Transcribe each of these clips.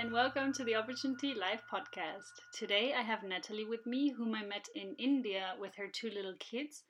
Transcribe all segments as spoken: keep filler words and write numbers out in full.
and welcome to the Opportunity Life Podcast. Today I have Natalie with me, whom I met in India with her two little kids.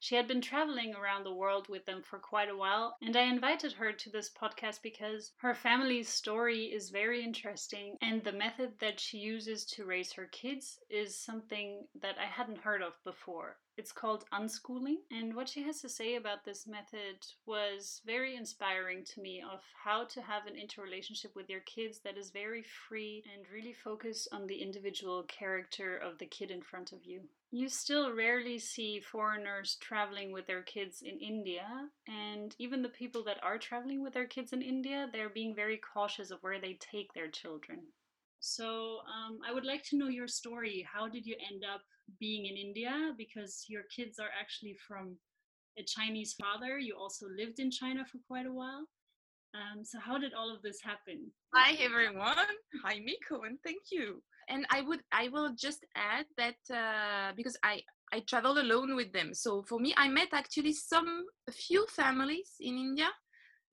She had been traveling around the world with them for quite a while, and I invited her to this podcast because her family's story is very interesting, and the method that she uses to raise her kids is something that I hadn't heard of before. It's called unschooling, and what she has to say about this method was very inspiring to me, of how to have an interrelationship with your kids that is very free and really focused on the individual character of the kid in front of you. You still rarely see foreigners traveling with their kids in India, and even the people that are traveling with their kids in India, they're being very cautious of where they take their children. So um, I would like to know your story. How did you end up being in India? Because your kids are actually from a Chinese father. You also lived in China for quite a while. Um, so how did all of this happen? Hi, everyone. Hi, Miko, and thank you. And I would, I will just add that uh, because I, I travel alone with them. So for me, I met actually some a few families in India,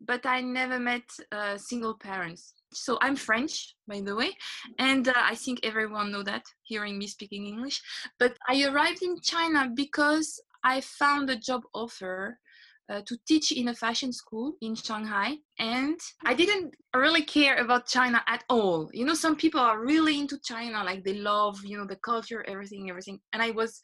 but I never met uh, single parents. So I'm French, by the way, and uh, I think everyone knows that, hearing me speaking English. But I arrived in China because I found a job offer uh, to teach in a fashion school in Shanghai. And I didn't really care about China at all. You know, some people are really into China, like they love, you know, the culture, everything, everything. And I was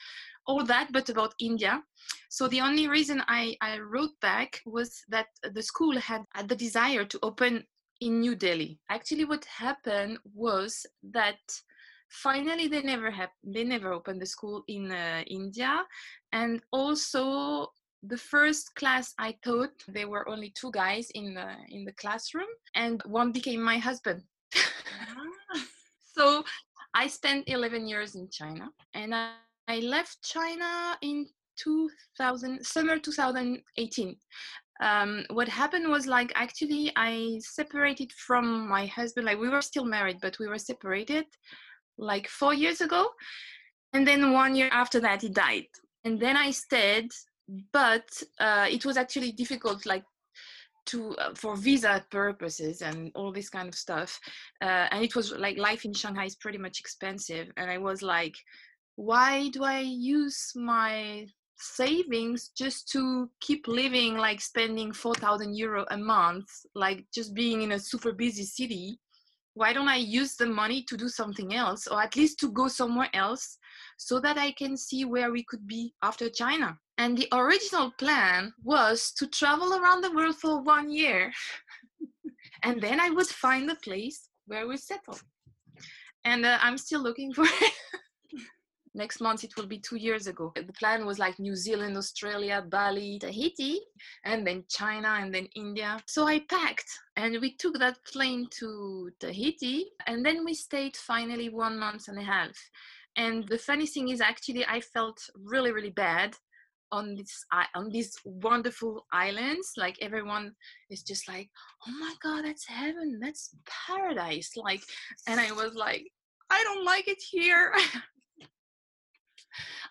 all that, but about India. So the only reason I, I wrote back was that the school had the desire to open in New Delhi. Actually, what happened was that finally they never have they never opened the school in uh, India, and also the first class I taught, there were only two guys in the in the classroom, and one became my husband. Yeah. So I spent eleven years in China, and I, I left China in two thousand summer two thousand eighteen. Um, what happened was, like, actually I separated from my husband, like we were still married, but we were separated like four years ago. And then one year after that, he died. And then I stayed, but uh, it was actually difficult, like to, uh, for visa purposes and all this kind of stuff. Uh, and it was like life in Shanghai is pretty much expensive. And I was like, why do I use my savings just to keep living, like spending four thousand euro a month, like just being in a super busy city? Why don't I use the money to do something else, or at least to go somewhere else, so that I can see where we could be after China? And the original plan was to travel around the world for one year and then I would find a place where we settle. And uh, I'm still looking for it. Next month, it will be two years ago. The plan was like New Zealand, Australia, Bali, Tahiti, and then China, and then India. So I packed and we took that plane to Tahiti, and then we stayed finally one month and a half. And the funny thing is, actually, I felt really, really bad on this on these wonderful islands. Like everyone is just like, oh my God, that's heaven, that's paradise. Like, and I was like, I don't like it here.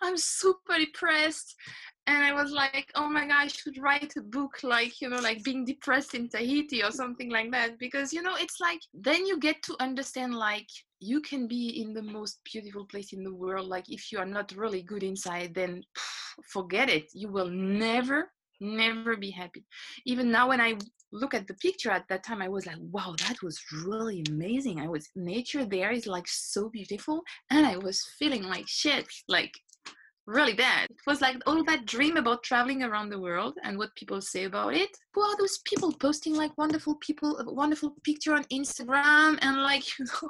I'm super depressed, and I was like, oh my God, I should write a book, like, you know, like being depressed in Tahiti or something like that, because, you know, it's like, then you get to understand, like, you can be in the most beautiful place in the world, like, if you are not really good inside, then pff, forget it, you will never, never be happy. Even now, when I look at the picture at that time, I was like, wow, that was really amazing. I was, nature there is like so beautiful, and I was feeling like shit, like really bad. It was like all that dream about traveling around the world and what people say about it. Who are those people posting like wonderful people, wonderful picture on Instagram, and like, you know,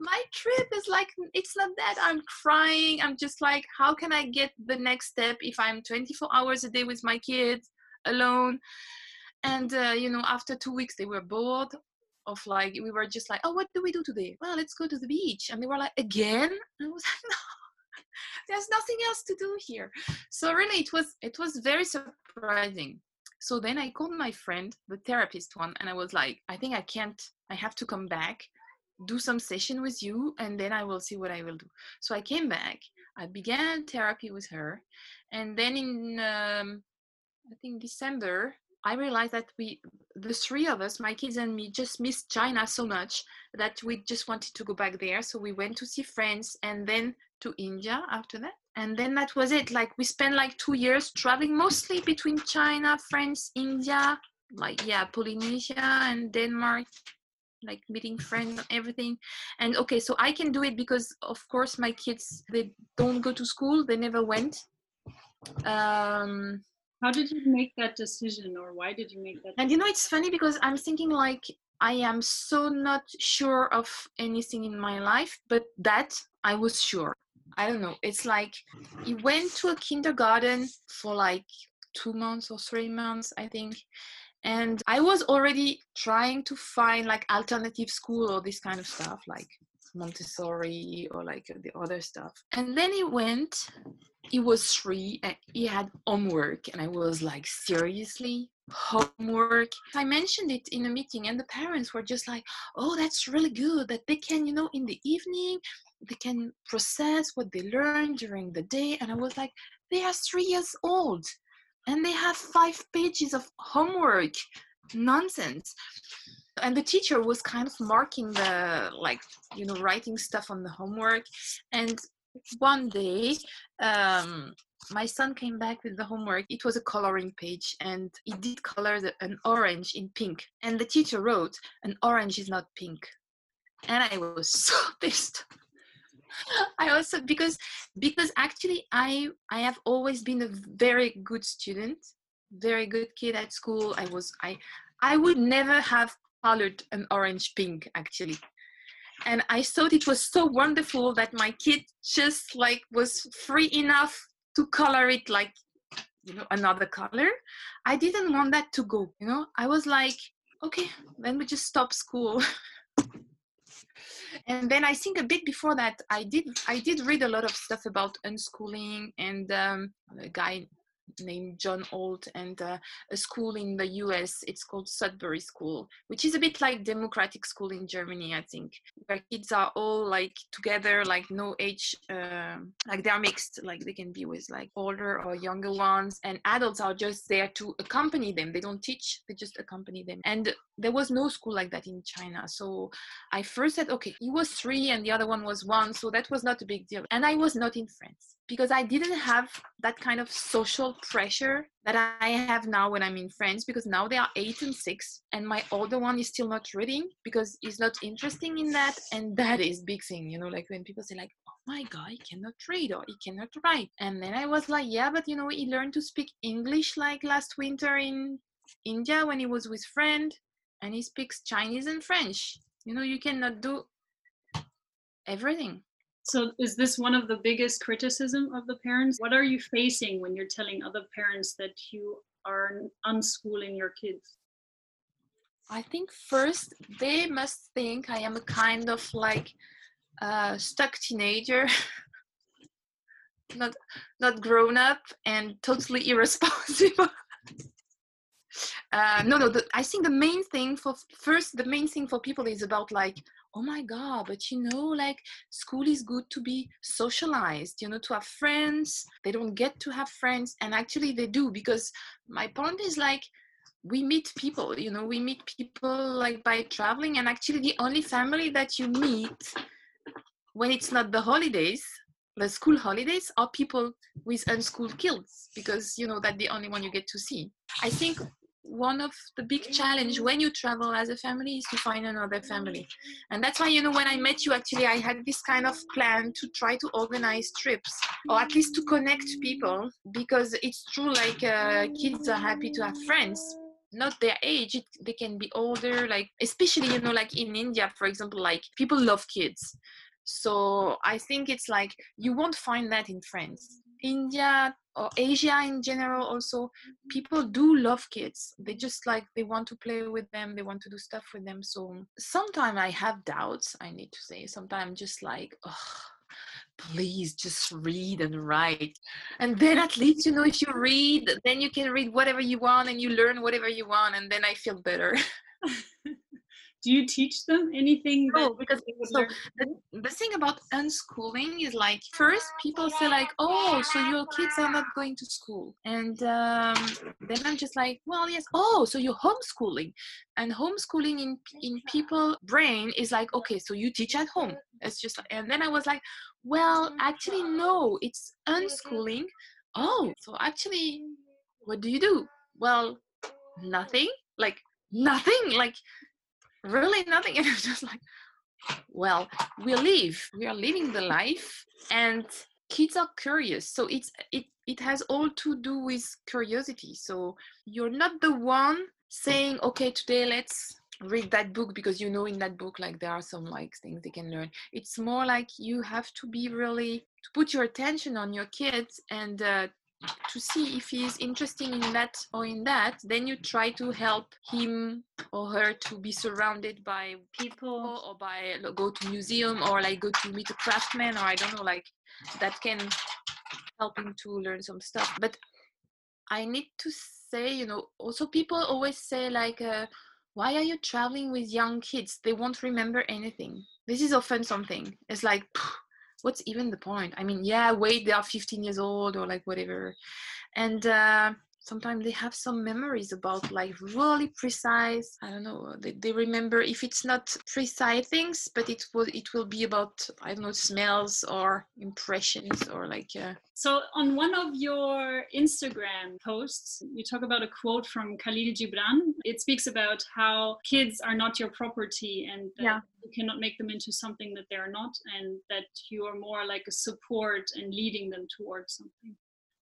my trip is like, it's not that. I'm crying. I'm just like, how can I get the next step if I'm twenty-four hours a day with my kids alone? And, uh, you know, after two weeks, they were bored of, like, we were just like, oh, what do we do today? Well, let's go to the beach. And they were like, again? And I was like, no, there's nothing else to do here. So really, it was it was very surprising. So then I called my friend, the therapist one, and I was like, I think I can't, I have to come back, do some session with you, and then I will see what I will do. So I came back, I began therapy with her. And then in, um, I think December, I realized that we, the three of us, my kids and me, just missed China so much that we just wanted to go back there. So we went to see France and then to India after that. And then that was it. Like we spent like two years traveling mostly between China, France, India, like, yeah, Polynesia and Denmark, like meeting friends and everything. And okay, so I can do it because of course my kids, they don't go to school. They never went. Um, How did you make that decision, or why did you make that decision? And you know, it's funny because I'm thinking like I am so not sure of anything in my life, but that I was sure. I don't know. It's like he went to a kindergarten for like two months or three months, I think. And I was already trying to find like alternative school or this kind of stuff, like Montessori or like the other stuff. And then he went, he was three and he had homework, and I was like, seriously, homework? I mentioned it in a meeting and the parents were just like, oh, that's really good that they can, you know, in the evening they can process what they learned during the day. And I was like, they are three years old and they have five pages of homework. Nonsense. And the teacher was kind of marking the, like, you know, writing stuff on the homework. And one day, um, my son came back with the homework. It was a coloring page, and he did color the, an orange in pink. And the teacher wrote, an orange is not pink. And I was so pissed. I also, because, because actually I, I have always been a very good student, very good kid at school. I was, I, I would never have colored an orange pink actually, and I thought it was so wonderful that my kid just like was free enough to color it like, you know, another color. I didn't want that to go, you know. I was like, okay, then we just stop school. And then I think a bit before that I did I did read a lot of stuff about unschooling and um, a guy named John Holt and uh, a school in the U S, it's called Sudbury School, which is a bit like democratic school in Germany, I think, where kids are all like together, like no age, uh, like they're mixed, like they can be with like older or younger ones, and adults are just there to accompany them. They don't teach, they just accompany them. And there was no school like that in China. So I first said, okay, he was three and the other one was one, so that was not a big deal. And I was not in France because I didn't have that kind of social pressure that I have now when I'm in France, because now they are eight and six and my older one is still not reading because he's not interested in that. And that is big thing, you know, like when people say like, oh my God, he cannot read or he cannot write. And then I was like, yeah, but you know, he learned to speak English like last winter in India when he was with friend, and he speaks Chinese and French. You know, you cannot do everything. So is this one of the biggest criticism of the parents? What are you facing when you're telling other parents that you are unschooling your kids? I think first they must think I am a kind of like uh, stuck teenager, not not grown up and totally irresponsible. Uh, no, no, the, I think the main thing for first, the main thing for people is about like, oh my God, but you know, like school is good to be socialized, you know, to have friends. They don't get to have friends. And actually they do, because my point is like, we meet people, you know, we meet people like by traveling, and actually the only family that you meet when it's not the holidays, the school holidays, are people with unschooled kids, because, you know, that's the only one you get to see. I think one of the big challenge when you travel as a family is to find another family. And that's why, you know, when I met you, actually, I had this kind of plan to try to organize trips, or at least to connect people, because it's true, like uh, kids are happy to have friends, not their age. It, they can be older, like, especially, you know, like in India, for example, like people love kids. So I think it's like, you won't find that in France. India or Asia in general also, people do love kids. They just like, they want to play with them. They want to do stuff with them. So sometimes I have doubts, I need to say. Sometimes I'm just like, oh, please just read and write. And then at least, you know, if you read, then you can read whatever you want and you learn whatever you want. And then I feel better. Do you teach them anything? No, that because so the, the thing about unschooling is like, first people say like, oh, so your kids are not going to school. And um, then I'm just like, well, yes. Oh, so you're homeschooling. And homeschooling in in people's brain is like, okay, so you teach at home. It's just, and then I was like, well, actually, no, it's unschooling. Oh, so actually, what do you do? Well, nothing, like nothing, like really nothing. And it was just like, well, we live, we are living the life, and kids are curious. So it's, it, it has all to do with curiosity. So you're not the one saying, okay, today let's read that book, because you know in that book, like, there are some like things they can learn. It's more like you have to be really, to put your attention on your kids and uh, to see if he is interested in that or in that, then you try to help him or her to be surrounded by people, or by go to museum, or like go to meet a craftsman, or I don't know, like that can help him to learn some stuff. But I need to say, you know, also people always say like, uh, why are you traveling with young kids? They won't remember anything. This is often something. It's like, phew, what's even the point? I mean, yeah, wait, they are fifteen years old or like whatever. And uh, sometimes they have some memories about like really precise, I don't know, they, they remember if it's not precise things, but it will, it will be about, I don't know, smells or impressions or like, yeah. So on one of your Instagram posts, you talk about a quote from Khalil Gibran. It speaks about how kids are not your property, and that yeah. you cannot make them into something that they're not, and that you are more like a support and leading them towards something.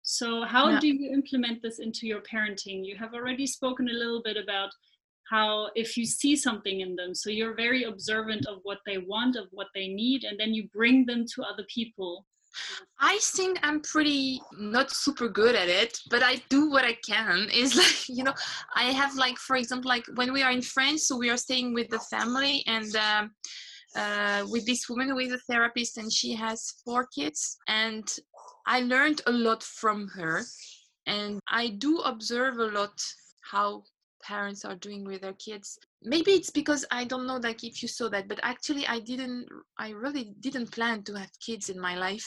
So how yeah. do you implement this into your parenting? You have already spoken a little bit about how if you see something in them, so you're very observant of what they want, of what they need, and then you bring them to other people. I think I'm pretty not super good at it, but I do what I can. Is like, you know, I have like, for example, like when we are in France, so we are staying with the family and um, uh, with this woman who is a therapist, and she has four kids, and I learned a lot from her, and I do observe a lot how parents are doing with their kids. Maybe it's because I don't know, like if you saw that, but actually I didn't, I really didn't plan to have kids in my life.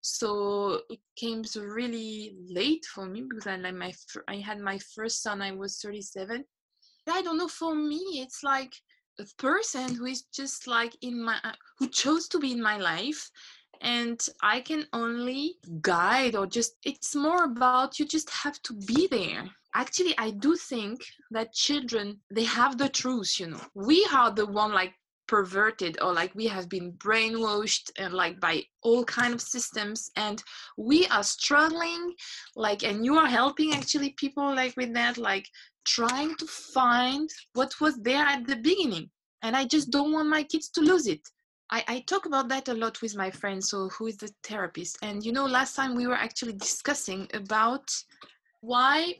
So it came really late for me, because I, like my, I had my first son, I was thirty-seven. I don't know, for me, it's like a person who is just like in my, who chose to be in my life. And I can only guide, or just, it's more about you just have to be there. Actually, I do think that children, they have the truth, you know. We are the one like perverted, or like we have been brainwashed and like by all kind of systems, and we are struggling like, and you are helping actually people like with that, like trying to find what was there at the beginning. And I just don't want my kids to lose it. I, I talk about that a lot with my friend, so who is the therapist. And, you know, last time we were actually discussing about why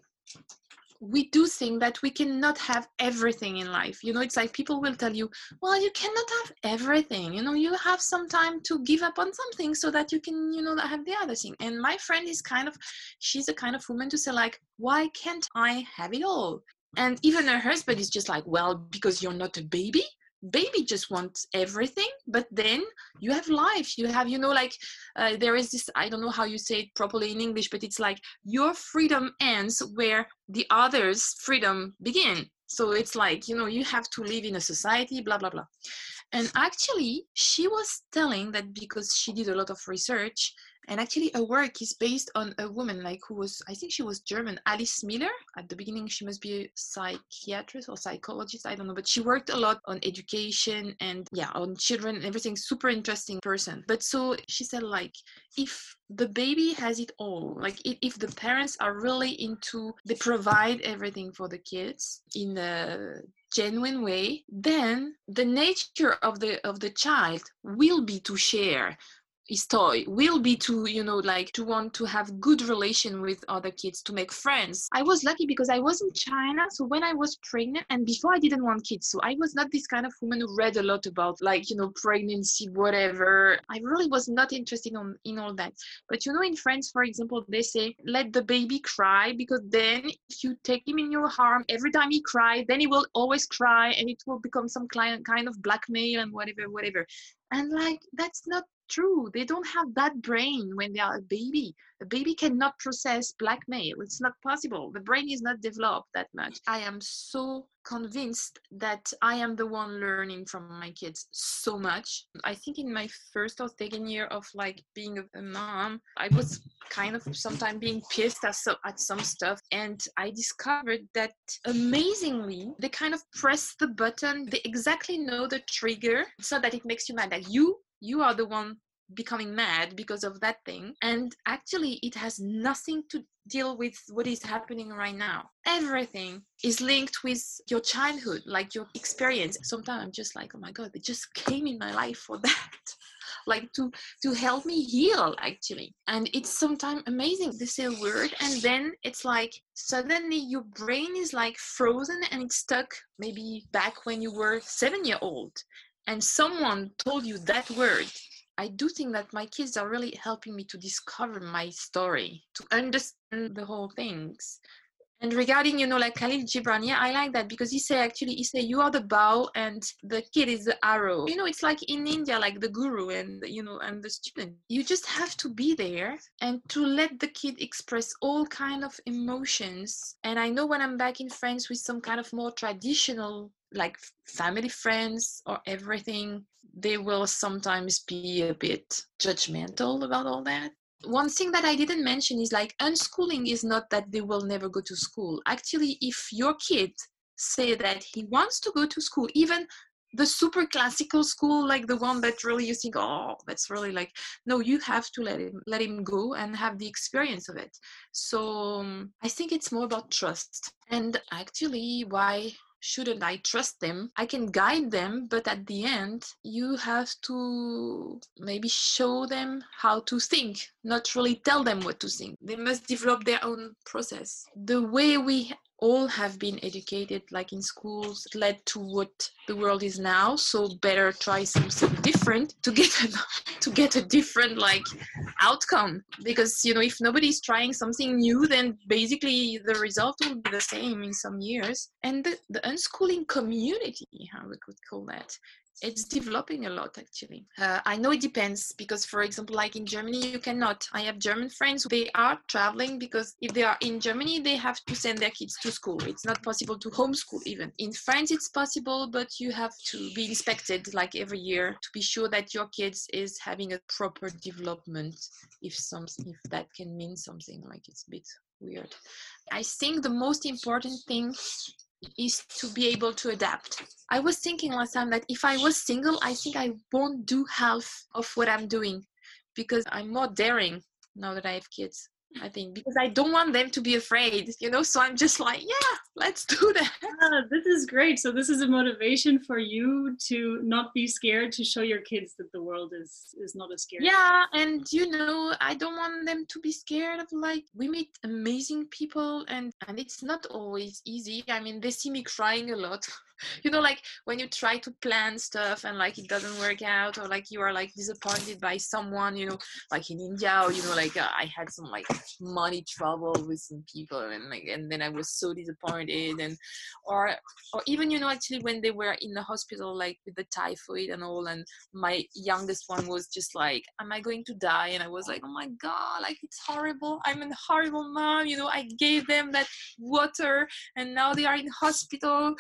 we do think that we cannot have everything in life. You know, it's like people will tell you, well, you cannot have everything. You know, you have some time to give up on something so that you can, you know, have the other thing. And my friend is kind of, she's a kind of woman to say like, why can't I have it all? And even her husband is just like, well, because you're not a baby. Baby just wants everything, but then you have life, you have, you know, like uh, there is this, I don't know how you say it properly in English, but it's like your freedom ends where the other's freedom begin. So it's like, you know, you have to live in a society, blah, blah, blah. And actually she was telling that because she did a lot of research, and actually her work is based on a woman like who was, I think she was German, Alice Miller. At the beginning, she must be a psychiatrist or psychologist, I don't know, but she worked a lot on education and yeah, on children and everything, super interesting person. But so she said like, if the baby has it all, like if the parents are really into, they provide everything for the kids in a genuine way, then the nature of the of the child will be to share. story will be to, you know, like to want to have good relation with other kids, to make friends. I was lucky because I was in China. So when I was pregnant and before I didn't want kids, so I was not this kind of woman who read a lot about like, you know, pregnancy, whatever. I really was not interested on, in all that. But, you know, in France, for example, they say, let the baby cry, because then if you take him in your arm, every time he cries, then he will always cry and it will become some kind of blackmail and whatever, whatever. And like, that's not true. They don't have that brain when they are a baby. A baby cannot process blackmail. It's not possible. The brain is not developed that much. I am so convinced that I am the one learning from my kids so much. I think in my first or second year of like being a mom, I was kind of sometimes being pissed at some, at some stuff. And I discovered that amazingly, they kind of press the button. They exactly know the trigger so that it makes you mad. Like you, you are the one becoming mad because of that thing. And actually, it has nothing to deal with what is happening right now. Everything is linked with your childhood, like your experience. Sometimes I'm just like, oh my God, they just came in my life for that. Like to to help me heal, actually. And it's sometimes amazing. They say a word and then it's like suddenly your brain is like frozen and it's stuck maybe back when you were seven year old. And someone told you that word. I do think that my kids are really helping me to discover my story, to understand the whole things. And regarding, you know, like Khalil Gibran, yeah, I like that because he say actually, he say you are the bow and the kid is the arrow. You know, it's like in India, like the guru and, you know, and the student. You just have to be there and to let the kid express all kind of emotions. And I know when I'm back in France with some kind of more traditional, like family, friends or everything, they will sometimes be a bit judgmental about all that. One thing that I didn't mention is like unschooling is not that they will never go to school. Actually, if your kid say that he wants to go to school, even the super classical school, like the one that really you think, oh, that's really like, no, you have to let him, let him go and have the experience of it. So um, I think it's more about trust. And actually, why shouldn't I trust them? I can guide them, but at the end, you have to maybe show them how to think, not really tell them what to think. They must develop their own process. The way we all have been educated, like in schools, led to what the world is now. So better try something different to get a, to get a different like outcome. Because, you know, if nobody's trying something new, then basically the result will be the same in some years. And the, the unschooling community, how we could call that, it's developing a lot, actually. Uh, I know it depends because, for example, like in Germany, you cannot. I have German friends. They are traveling because if they are in Germany, they have to send their kids to school. It's not possible to homeschool even. In France, it's possible, but you have to be inspected like every year to be sure that your kids is having a proper development, if, some, if that can mean something. Like it's a bit weird. I think the most important thing is to be able to adapt. I was thinking last time that if I was single, I think I won't do half of what I'm doing because I'm more daring now that I have kids, I think, because I don't want them to be afraid, you know, so I'm just like, yeah, let's do that. Yeah, this is great. So this is a motivation for you to not be scared, to show your kids that the world is, is not as scary. Yeah, and, you know, I don't want them to be scared of, like, we meet amazing people and, and it's not always easy. I mean, they see me crying a lot. You know, like when you try to plan stuff and like it doesn't work out or like you are like disappointed by someone, you know, like in India or, you know, like uh, I had some like money trouble with some people and like, and then I was so disappointed and, or, or even, you know, actually when they were in the hospital, like with the typhoid and all, and my youngest one was just like, am I going to die? And I was like, oh my God, like it's horrible. I'm a horrible mom. You know, I gave them that water and now they are in hospital.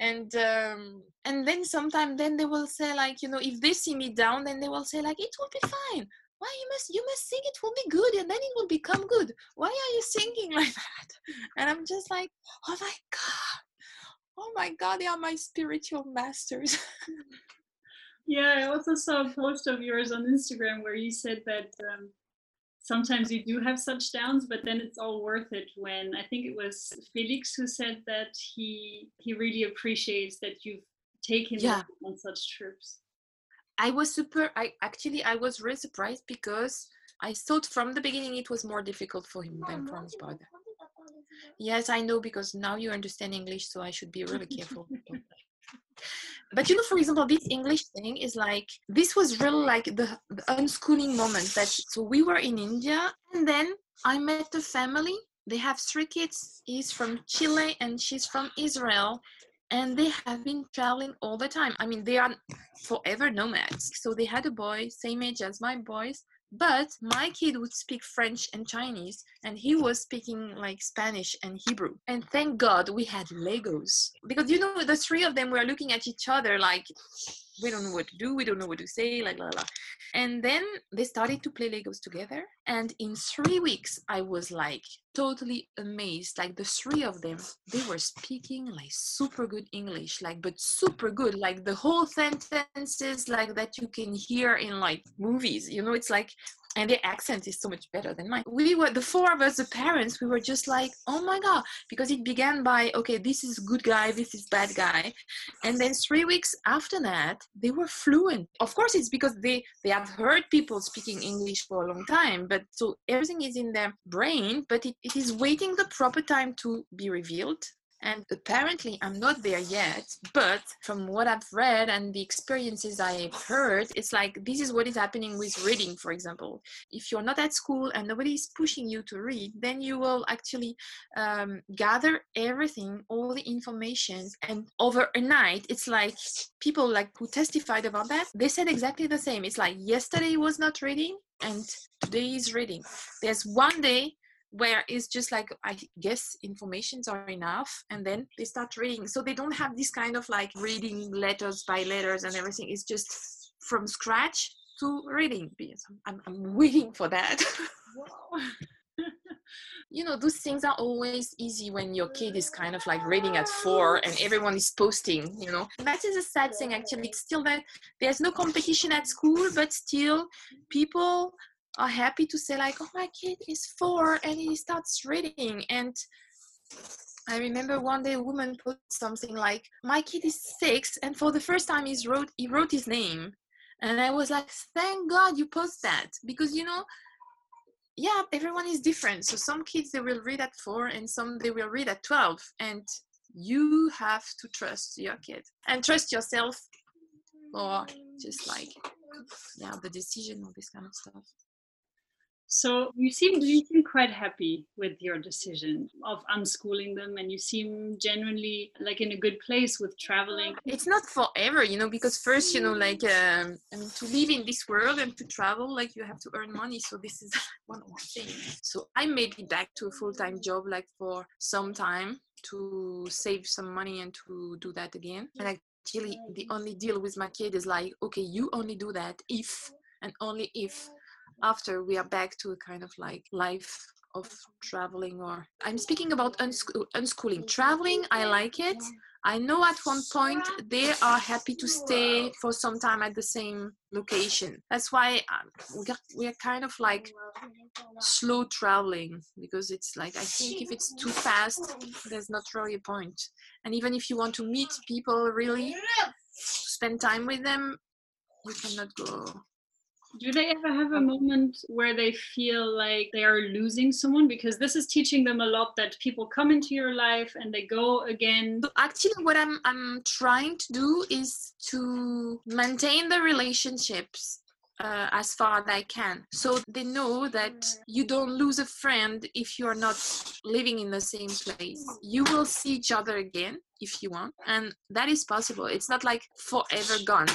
And And um, and then sometimes then they will say like, you know, if they see me down, then they will say like, it will be fine. Why you must, you must think it will be good and then it will become good. Why are you thinking like that? And I'm just like, oh my God, oh my God, they are my spiritual masters. Yeah, I also saw a post of yours on Instagram where you said that um, sometimes you do have such downs, but then it's all worth it when, I think it was Felix who said that he he really appreciates that you've taken yeah. him on such trips. I was super, I actually, I was really surprised because I thought from the beginning it was more difficult for him than from his father. Yes, I know, because now you understand English, so I should be really careful. But you know, for example, this English thing is like, this was really like the, the unschooling moment. That so we were in India, and then I met a family. They have three kids. He's from Chile and she's from Israel. And they have been traveling all the time. I mean, they are forever nomads. So they had a boy, same age as my boys. But my kid would speak French and Chinese, and he was speaking like Spanish and Hebrew. And thank God we had Legos. Because, you know, the three of them were looking at each other like, we don't know what to do, we don't know what to say, like, la, la. And then they started to play Legos together. And in three weeks, I was like totally amazed. Like the three of them, they were speaking like super good English, like, but super good. Like the whole sentences like that you can hear in like movies, you know, it's like, and the accent is so much better than mine. We were, the four of us, the parents, we were just like, oh my God, because it began by, okay, this is good guy, this is bad guy. And then three weeks after that, they were fluent. Of course, it's because they, they have heard people speaking English for a long time, but so everything is in their brain, but it, it is waiting the proper time to be revealed. And apparently I'm not there yet, but from what I've read and the experiences I've heard, it's like, this is what is happening with reading, for example. If you're not at school and nobody is pushing you to read, then you will actually um, gather everything, all the information, and overnight, it's like people like who testified about that, they said exactly the same. It's like, yesterday was not reading and today is reading. There's one day where it's just like, I guess informations are enough, and then they start reading. So they don't have this kind of like reading letters by letters and everything. It's just from scratch to reading. I'm, I'm waiting for that. You know, those things are always easy when your kid is kind of like reading at four and everyone is posting, you know. That is a sad thing, actually. It's still that there's no competition at school, but still people are happy to say like, oh, my kid is four and he starts reading. And I remember one day a woman put something like, my kid is six and for the first time he's wrote, he wrote his name. And I was like, thank God you post that, because, you know, yeah, everyone is different. So some kids, they will read at four and some they will read at twelve, and you have to trust your kid and trust yourself, or just like, yeah, the decision, all this kind of stuff. So you seem you seem quite happy with your decision of unschooling them, and you seem genuinely like in a good place with traveling. It's not forever, you know, because first, you know, like, um, I mean, to live in this world and to travel, like, you have to earn money. So this is one more thing. So I made it back to a full-time job, like, for some time to save some money and to do that again. And actually, the only deal with my kid is like, okay, you only do that if and only if after we are back to a kind of like life of traveling. Or I'm speaking about unscho- unschooling. Traveling, I like it. I know at one point they are happy to stay for some time at the same location. That's why um, we are kind of like slow traveling, because it's like, I think if it's too fast, there's not really a point. And even if you want to meet people, really spend time with them, you cannot go. Do they ever have a moment where they feel like they are losing someone? Because this is teaching them a lot, that people come into your life and they go again. So actually, what I'm I'm trying to do is to maintain the relationships uh, as far as I can. So they know that you don't lose a friend if you are not living in the same place. You will see each other again if you want. And that is possible. It's not like forever gone.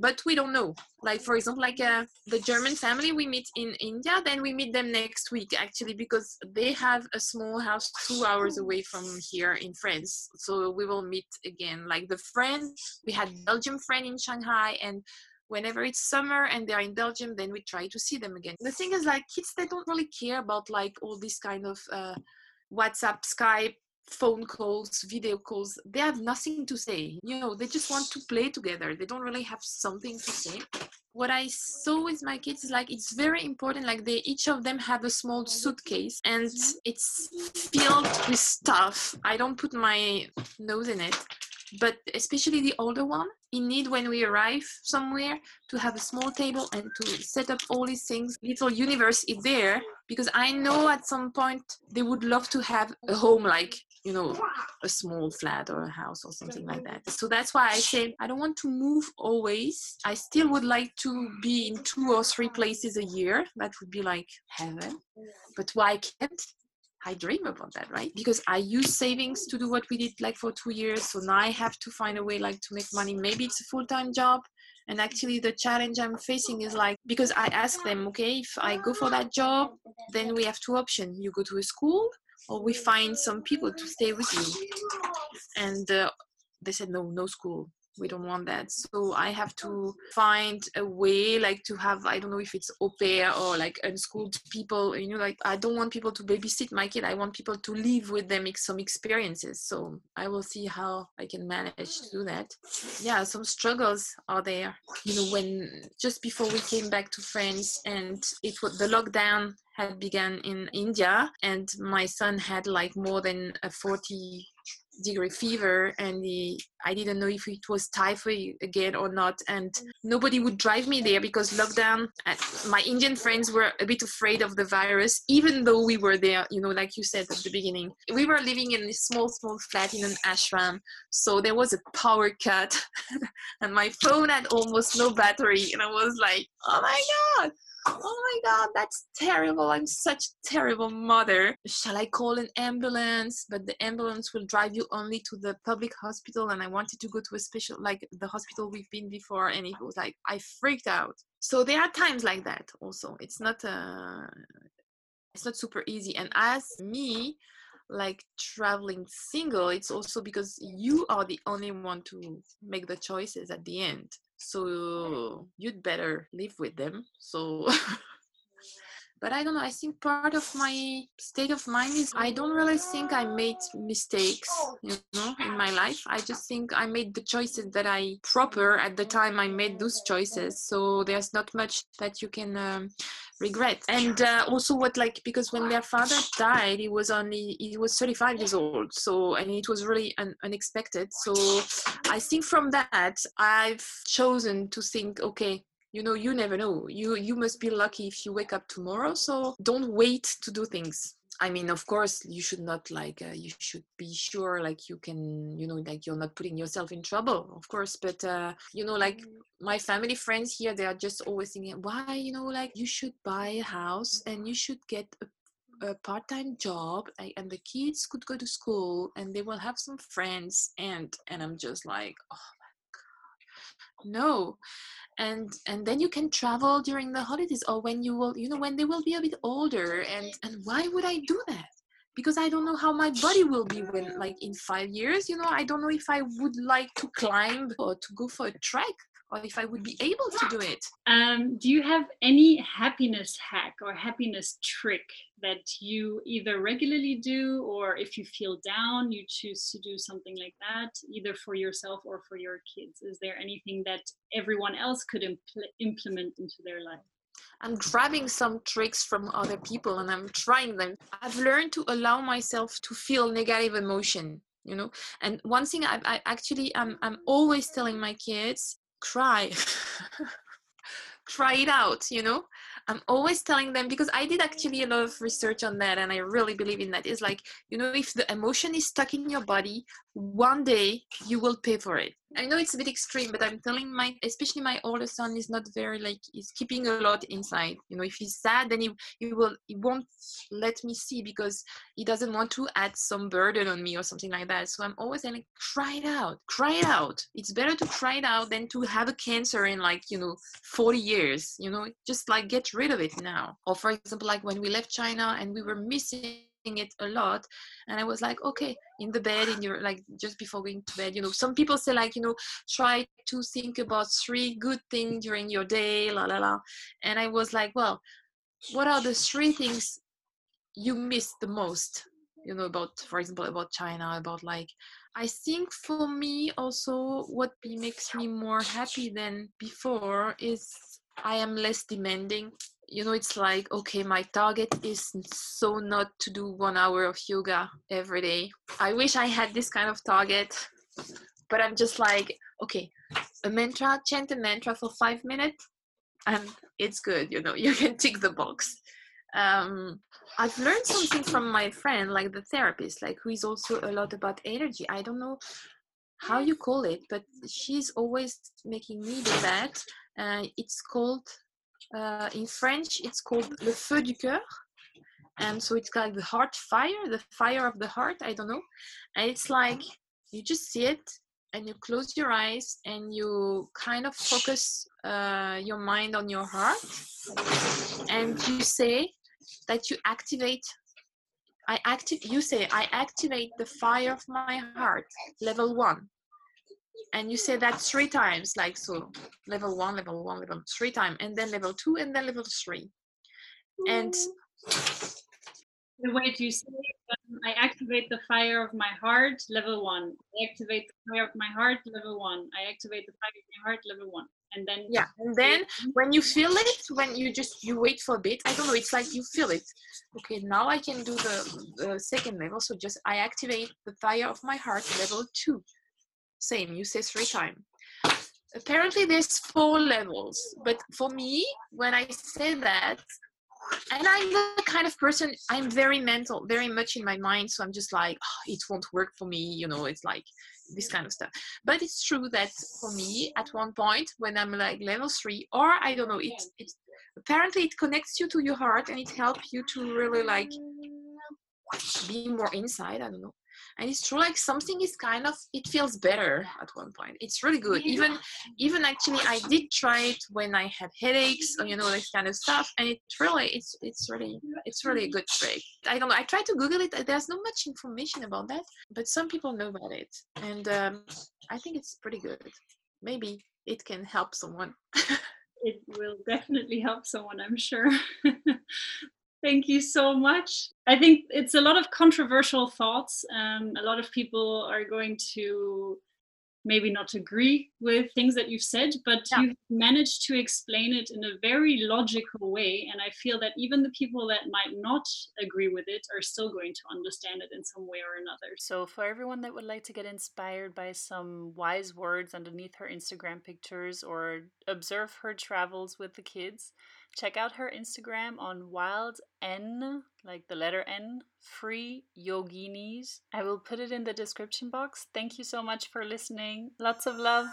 But we don't know. Like, for example, like uh, the German family we meet in India, then we meet them next week, actually, because they have a small house two hours away from here in France. So we will meet again. Like the friend, we had Belgian friend in Shanghai, and whenever it's summer and they're in Belgium, then we try to see them again. The thing is, like, kids, they don't really care about like all this kind of uh, WhatsApp, Skype, phone calls, video calls. They have nothing to say, you know. They just want to play together. They don't really have something to say. What I saw with my kids is like, it's very important, like they each of them have a small suitcase and it's filled with stuff. I don't put my nose in it, but especially the older one, in need when we arrive somewhere to have a small table and to set up all these things. Little universe is there, because I know at some point they would love to have a home, like, you know, a small flat or a house or something like that. So that's why I say I don't want to move always. I still would like to be in two or three places a year. That would be like heaven. But why can't? I dream about that, right? Because I use savings to do what we did like for two years. So now I have to find a way like to make money. Maybe it's a full-time job. And actually the challenge I'm facing is like, because I ask them, okay, if I go for that job, then we have two options. You go to a school or we find some people to stay with you. And uh, they said, no, no school. We don't want that. So I have to find a way like to have, I don't know if it's au pair or like unschooled people, you know, like I don't want people to babysit my kid. I want people to live with them some experiences. So I will see how I can manage to do that. Yeah, some struggles are there. You know, when just before we came back to France and it was the lockdown had begun in India, and my son had like more than a forty degree fever, and he, I didn't know if it was typhoid again or not, and nobody would drive me there because lockdown. My Indian friends were a bit afraid of the virus, even though we were there, you know, like you said at the beginning, we were living in a small small flat in an ashram, so there was a power cut and my phone had almost no battery, and I was like, oh my god Oh my God, that's terrible. I'm such a terrible mother. Shall I call an ambulance? But the ambulance will drive you only to the public hospital. And I wanted to go to a special, like the hospital we've been before. And it was like, I freaked out. So there are times like that also. It's not, uh, it's not super easy. And as me, like traveling single, it's also because you are the only one to make the choices at the end. So you'd better live with them. So, but I don't know. I think part of my state of mind is I don't really think I made mistakes, you know, in my life. I just think I made the choices that I proper at the time I made those choices. So there's not much that you can um, regret. And uh, also what like, because when their father died, he was only, he was thirty-five years old. So, and it was really un- unexpected. So I think from that, I've chosen to think, okay, you know, you never know. You you must be lucky if you wake up tomorrow. So don't wait to do things. I mean, of course, you should not like, uh, you should be sure, like you can, you know, like you're not putting yourself in trouble, of course. But, uh, you know, like my family friends here, they are just always thinking, why, you know, like you should buy a house and you should get a a part-time job, and the kids could go to school and they will have some friends. And, and I'm just like, oh my God, no. And and then you can travel during the holidays, or when you will, you know, when they will be a bit older. And, and why would I do that? Because I don't know how my body will be when, like in five years, you know, I don't know if I would like to climb or to go for a trek, or if I would be able to do it. Um, do you have any happiness hack or happiness trick that you either regularly do, or if you feel down, you choose to do something like that, either for yourself or for your kids? Is there anything that everyone else could impl- implement into their life? I'm grabbing some tricks from other people and I'm trying them. I've learned to allow myself to feel negative emotion, you know? And one thing I, I actually, I'm, I'm always telling my kids, cry cry it out, you know. I'm always telling them, because I did actually a lot of research on that, and I really believe in that. It's like, you know, if the emotion is stuck in your body, one day you will pay for it. I know it's a bit extreme, but I'm telling my, especially my older son is not very like, he's keeping a lot inside. You know, if he's sad, then he, he will, he won't let me see, because he doesn't want to add some burden on me or something like that. So I'm always saying, like, cry it out, cry it out. It's better to cry it out than to have a cancer in like, you know, forty years, you know, just like get rid of it now. Or for example, like when we left China and we were missing it a lot, and I was like, okay, in the bed, in your, like just before going to bed, you know, some people say like, you know, try to think about three good things during your day, la la la. And I was like, well, what are the three things you miss the most, you know, about, for example, about China, about like, I think for me also what makes me more happy than before is I am less demanding. You know, it's like, okay, my target is so not to do one hour of yoga every day. I wish I had this kind of target but I'm just like, okay, a mantra, chant a mantra for five minutes and it's good, you know, you can tick the box. Um, I've learned something from my friend, like the therapist, like who is also a lot about energy. I don't know how you call it, but she's always making me do that. Uh, it's called, uh, in French, it's called le feu du cœur. And so it's like the heart fire, the fire of the heart, I don't know. And it's like, you just see it and you close your eyes and you kind of focus uh, your mind on your heart. And you say that you activate, I active, you say, I activate the fire of my heart, level one. And you say that three times, like, so level one, level one, level three times, and then level two, and then level three. And the way you say it, um, I activate the fire of my heart, level one. I activate the fire of my heart, level one. I activate the fire of my heart, level one. And then yeah, and then when you feel it, when you just, you wait for a bit, I don't know, it's like you feel it. Okay, now I can do the uh, second level. So just I activate the fire of my heart, level two. Same, you say three times. Apparently there's four levels, but for me, when I say that, and I'm the kind of person, I'm very mental, very much in my mind. So I'm just like, oh, it won't work for me. You know, it's like this kind of stuff. But it's true that for me, at one point, when I'm like level three, or I don't know, it's, it's apparently it connects you to your heart and it helps you to really like be more inside. I don't know. And it's true, like something is kind of, it feels better at one point. It's really good. Yeah. Even, even actually, I did try it when I had headaches, or, you know, this kind of stuff. And it really, it's, it's really, it's really a good trick. I don't know. I tried to Google it. There's not much information about that, but some people know about it. And um, I think it's pretty good. Maybe it can help someone. It will definitely help someone, I'm sure. Thank you so much. I think it's a lot of controversial thoughts. Um, a lot of people are going to maybe not agree with things that you've said, but yeah. You've managed to explain it in a very logical way. And I feel that even the people that might not agree with it are still going to understand it in some way or another. So for everyone that would like to get inspired by some wise words underneath her Instagram pictures or observe her travels with the kids, check out her Instagram on Wild N, like the letter N, Free Yoginis. I will put it in the description box. Thank you so much for listening. Lots of love.